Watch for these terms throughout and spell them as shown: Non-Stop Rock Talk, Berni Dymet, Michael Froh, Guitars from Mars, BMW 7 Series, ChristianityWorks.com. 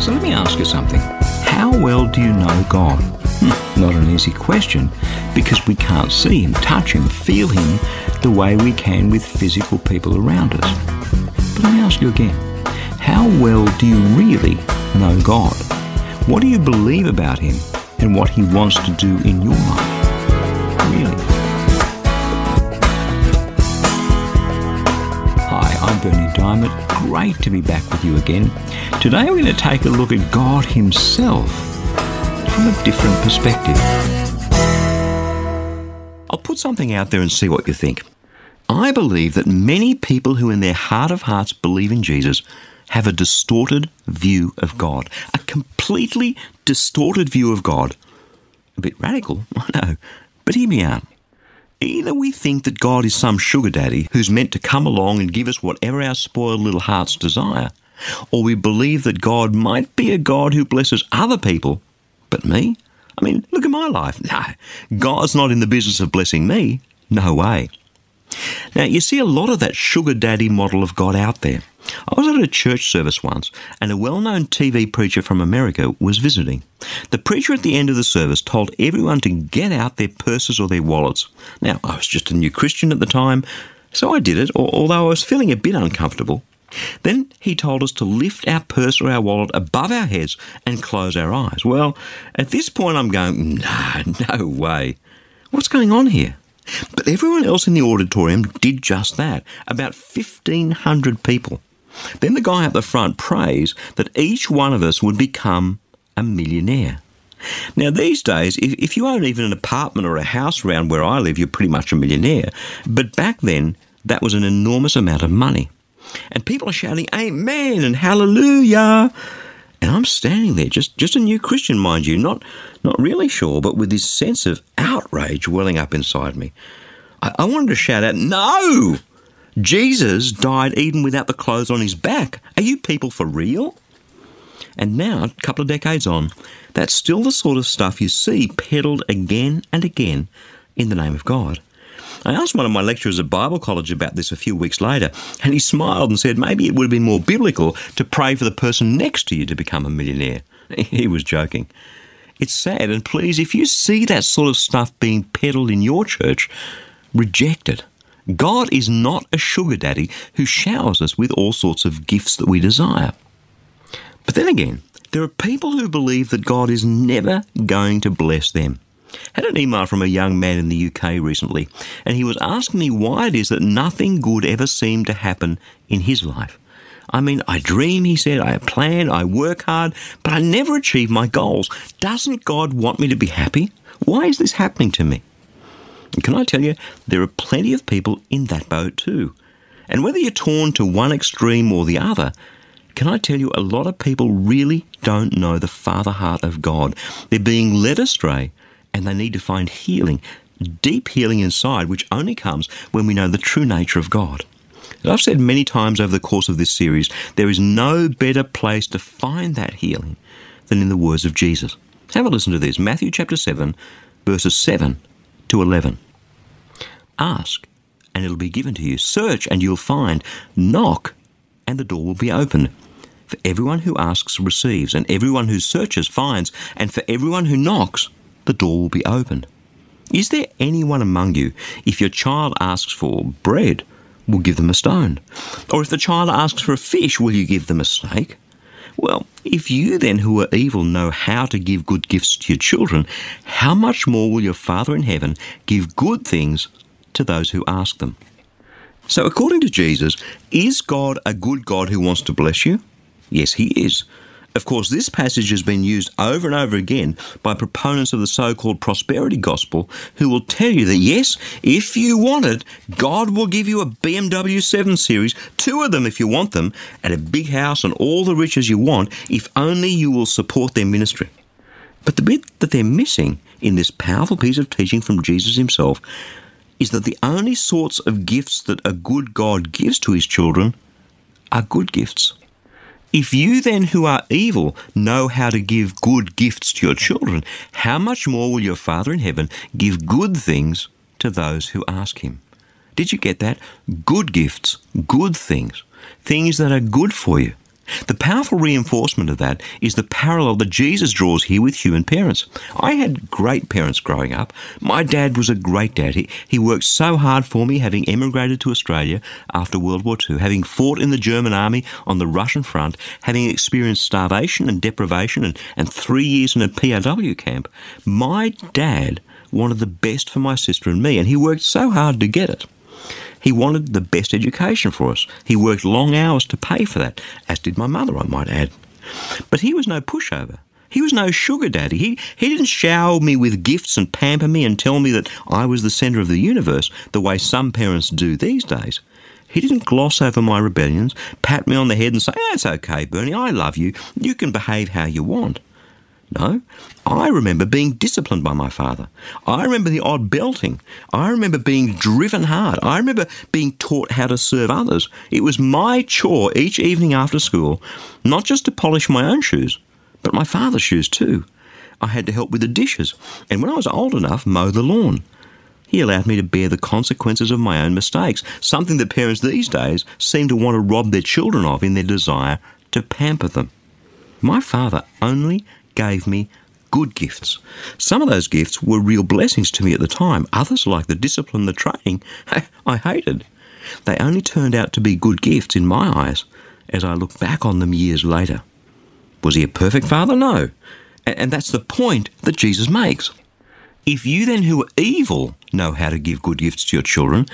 So let me ask you something. How well do you know God? Not an easy question, because we can't see Him, touch Him, feel Him the way we can with physical people around us. But let me ask you again. How well do you really know God? What do you believe about Him and what He wants to do in your life? Really? I'm Berni Dymet. Great to be back with you again. Today we're going to take a look at God Himself from a different perspective. I'll put something out there and see what you think. I believe that many people who in their heart of hearts believe in Jesus have a distorted view of God, a completely distorted view of God. A bit radical, I know, but hear me out. Either we think that God is some sugar daddy who's meant to come along and give us whatever our spoiled little hearts desire, or we believe that God might be a God who blesses other people, but me? I mean, look at my life. No, God's not in the business of blessing me. No way. Now, you see a lot of that sugar daddy model of God out there. I was at a church service once, and a well-known TV preacher from America was visiting. The preacher at the end of the service told everyone to get out their purses or their wallets. Now, I was just a new Christian at the time, so I did it, although I was feeling a bit uncomfortable. Then he told us to lift our purse or our wallet above our heads and close our eyes. Well, at this point I'm going, no way. What's going on here? But everyone else in the auditorium did just that, about 1,500 people. Then the guy up the front prays that each one of us would become a millionaire. Now these days, if you own even an apartment or a house around where I live, you're pretty much a millionaire. But back then, that was an enormous amount of money. And people are shouting, amen and hallelujah. And I'm standing there, just a new Christian, mind you, not really sure, but with this sense of outrage welling up inside me. I wanted to shout out, no! Jesus died even without the clothes on His back. Are you people for real? And now, a couple of decades on, that's still the sort of stuff you see peddled again and again in the name of God. I asked one of my lecturers at Bible college about this a few weeks later, and he smiled and said maybe it would have been more biblical to pray for the person next to you to become a millionaire. He was joking. It's sad, and please, if you see that sort of stuff being peddled in your church, reject it. God is not a sugar daddy who showers us with all sorts of gifts that we desire. But then again, there are people who believe that God is never going to bless them. Had an email from a young man in the UK recently, and he was asking me why it is that nothing good ever seemed to happen in his life. I mean, I dream, he said, I plan, I work hard, but I never achieve my goals. Doesn't God want me to be happy? Why is this happening to me? And can I tell you, there are plenty of people in that boat too. And whether you're torn to one extreme or the other, can I tell you, a lot of people really don't know the Father heart of God. They're being led astray, and they need to find healing, deep healing inside, which only comes when we know the true nature of God. As I've said many times over the course of this series, there is no better place to find that healing than in the words of Jesus. Have a listen to this, Matthew chapter 7, verses 7 to 11. Ask, and it'll be given to you. Search, and you'll find. Knock, and the door will be opened. For everyone who asks receives, and everyone who searches finds, and for everyone who knocks, the door will be opened. Is there anyone among you, if your child asks for bread, will give them a stone? Or if the child asks for a fish, will you give them a snake? Well, if you then who are evil know how to give good gifts to your children, how much more will your Father in heaven give good things to those who ask them? So according to Jesus, is God a good God who wants to bless you? Yes, He is. Of course, this passage has been used over and over again by proponents of the so-called prosperity gospel who will tell you that, yes, if you want it, God will give you a BMW 7 Series, 2 of them if you want them, and a big house and all the riches you want if only you will support their ministry. But the bit that they're missing in this powerful piece of teaching from Jesus himself is that the only sorts of gifts that a good God gives to his children are good gifts. If you then who are evil know how to give good gifts to your children, how much more will your Father in heaven give good things to those who ask him? Did you get that? Good gifts, good things, things that are good for you. The powerful reinforcement of that is the parallel that Jesus draws here with human parents. I had great parents growing up. My dad was a great dad. He worked so hard for me, having emigrated to Australia after World War II, having fought in the German army on the Russian front, having experienced starvation and deprivation and 3 years in a POW camp. My dad wanted the best for my sister and me, and he worked so hard to get it. He wanted the best education for us. He worked long hours to pay for that, as did my mother, I might add. But he was no pushover. He was no sugar daddy. He didn't shower me with gifts and pamper me and tell me that I was the centre of the universe the way some parents do these days. He didn't gloss over my rebellions, pat me on the head and say, "That's okay, Bernie, I love you. You can behave how you want." No, I remember being disciplined by my father. I remember the odd belting. I remember being driven hard. I remember being taught how to serve others. It was my chore each evening after school, not just to polish my own shoes, but my father's shoes too. I had to help with the dishes, and when I was old enough, mow the lawn. He allowed me to bear the consequences of my own mistakes, something that parents these days seem to want to rob their children of in their desire to pamper them. My father only gave me good gifts. Some of those gifts were real blessings to me at the time. Others, like the discipline, the training, I hated. They only turned out to be good gifts in my eyes as I look back on them years later. Was he a perfect father? No. And that's the point that Jesus makes. If you then who are evil know how to give good gifts to your children,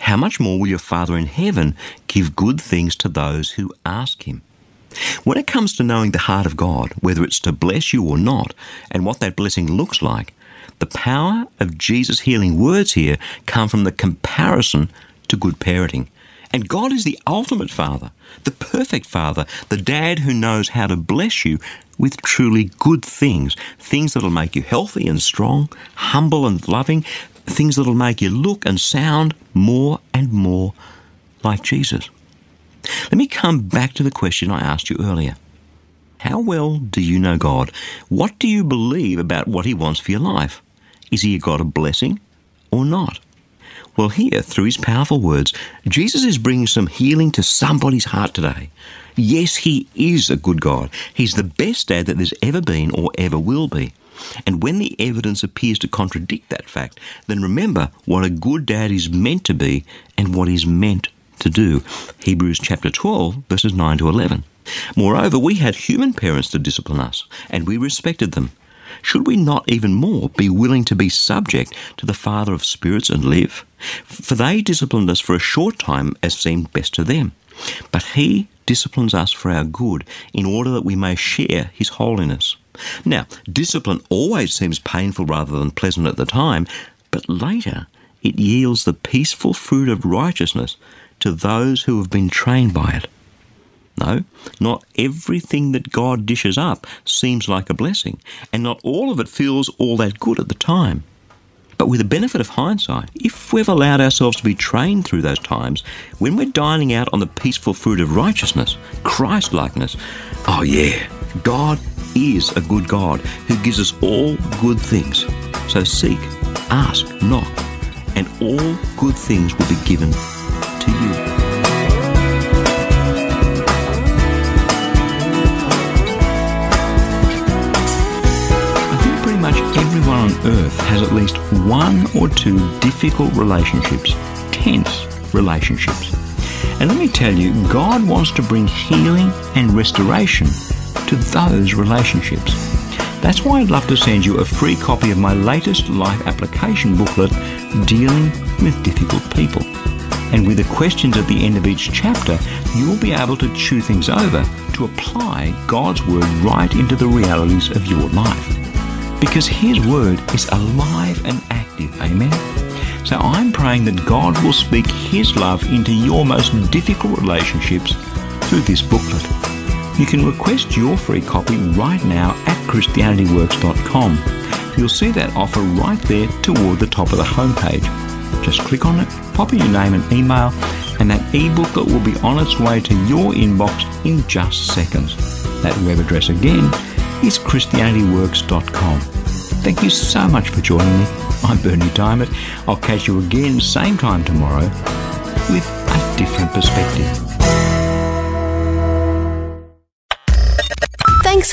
how much more will your Father in heaven give good things to those who ask him? When it comes to knowing the heart of God, whether it's to bless you or not, and what that blessing looks like, the power of Jesus' healing words here come from the comparison to good parenting. And God is the ultimate Father, the perfect Father, the Dad who knows how to bless you with truly good things, things that'll make you healthy and strong, humble and loving, things that'll make you look and sound more and more like Jesus. Let me come back to the question I asked you earlier. How well do you know God? What do you believe about what he wants for your life? Is he a God of blessing or not? Well, here, through his powerful words, Jesus is bringing some healing to somebody's heart today. Yes, he is a good God. He's the best dad that there's ever been or ever will be. And when the evidence appears to contradict that fact, then remember what a good dad is meant to be and what he's meant to do. Hebrews chapter 12, verses 9 to 11. Moreover, we had human parents to discipline us, and we respected them. Should we not even more be willing to be subject to the Father of spirits and live? For they disciplined us for a short time as seemed best to them. But he disciplines us for our good, in order that we may share his holiness. Now, discipline always seems painful rather than pleasant at the time, but later it yields the peaceful fruit of righteousness to those who have been trained by it. No, not everything that God dishes up seems like a blessing, and not all of it feels all that good at the time. But with the benefit of hindsight, if we've allowed ourselves to be trained through those times, when we're dining out on the peaceful fruit of righteousness, Christ-likeness, oh yeah, God is a good God who gives us all good things. So seek, ask, knock, and all good things will be given to you. I think pretty much everyone on earth has at least one or two difficult relationships, tense relationships. And let me tell you, God wants to bring healing and restoration to those relationships. That's why I'd love to send you a free copy of my latest life application booklet, Dealing with Difficult People. And with the questions at the end of each chapter, you will be able to chew things over to apply God's Word right into the realities of your life. Because His Word is alive and active, amen? So I'm praying that God will speak His love into your most difficult relationships through this booklet. You can request your free copy right now at ChristianityWorks.com. You'll see that offer right there toward the top of the homepage. Just click on it, pop in your name and email, and that ebook that will be on its way to your inbox in just seconds. That web address again is ChristianityWorks.com. Thank you so much for joining me. I'm Berni Dymet. I'll catch you again same time tomorrow with a different perspective. Thanks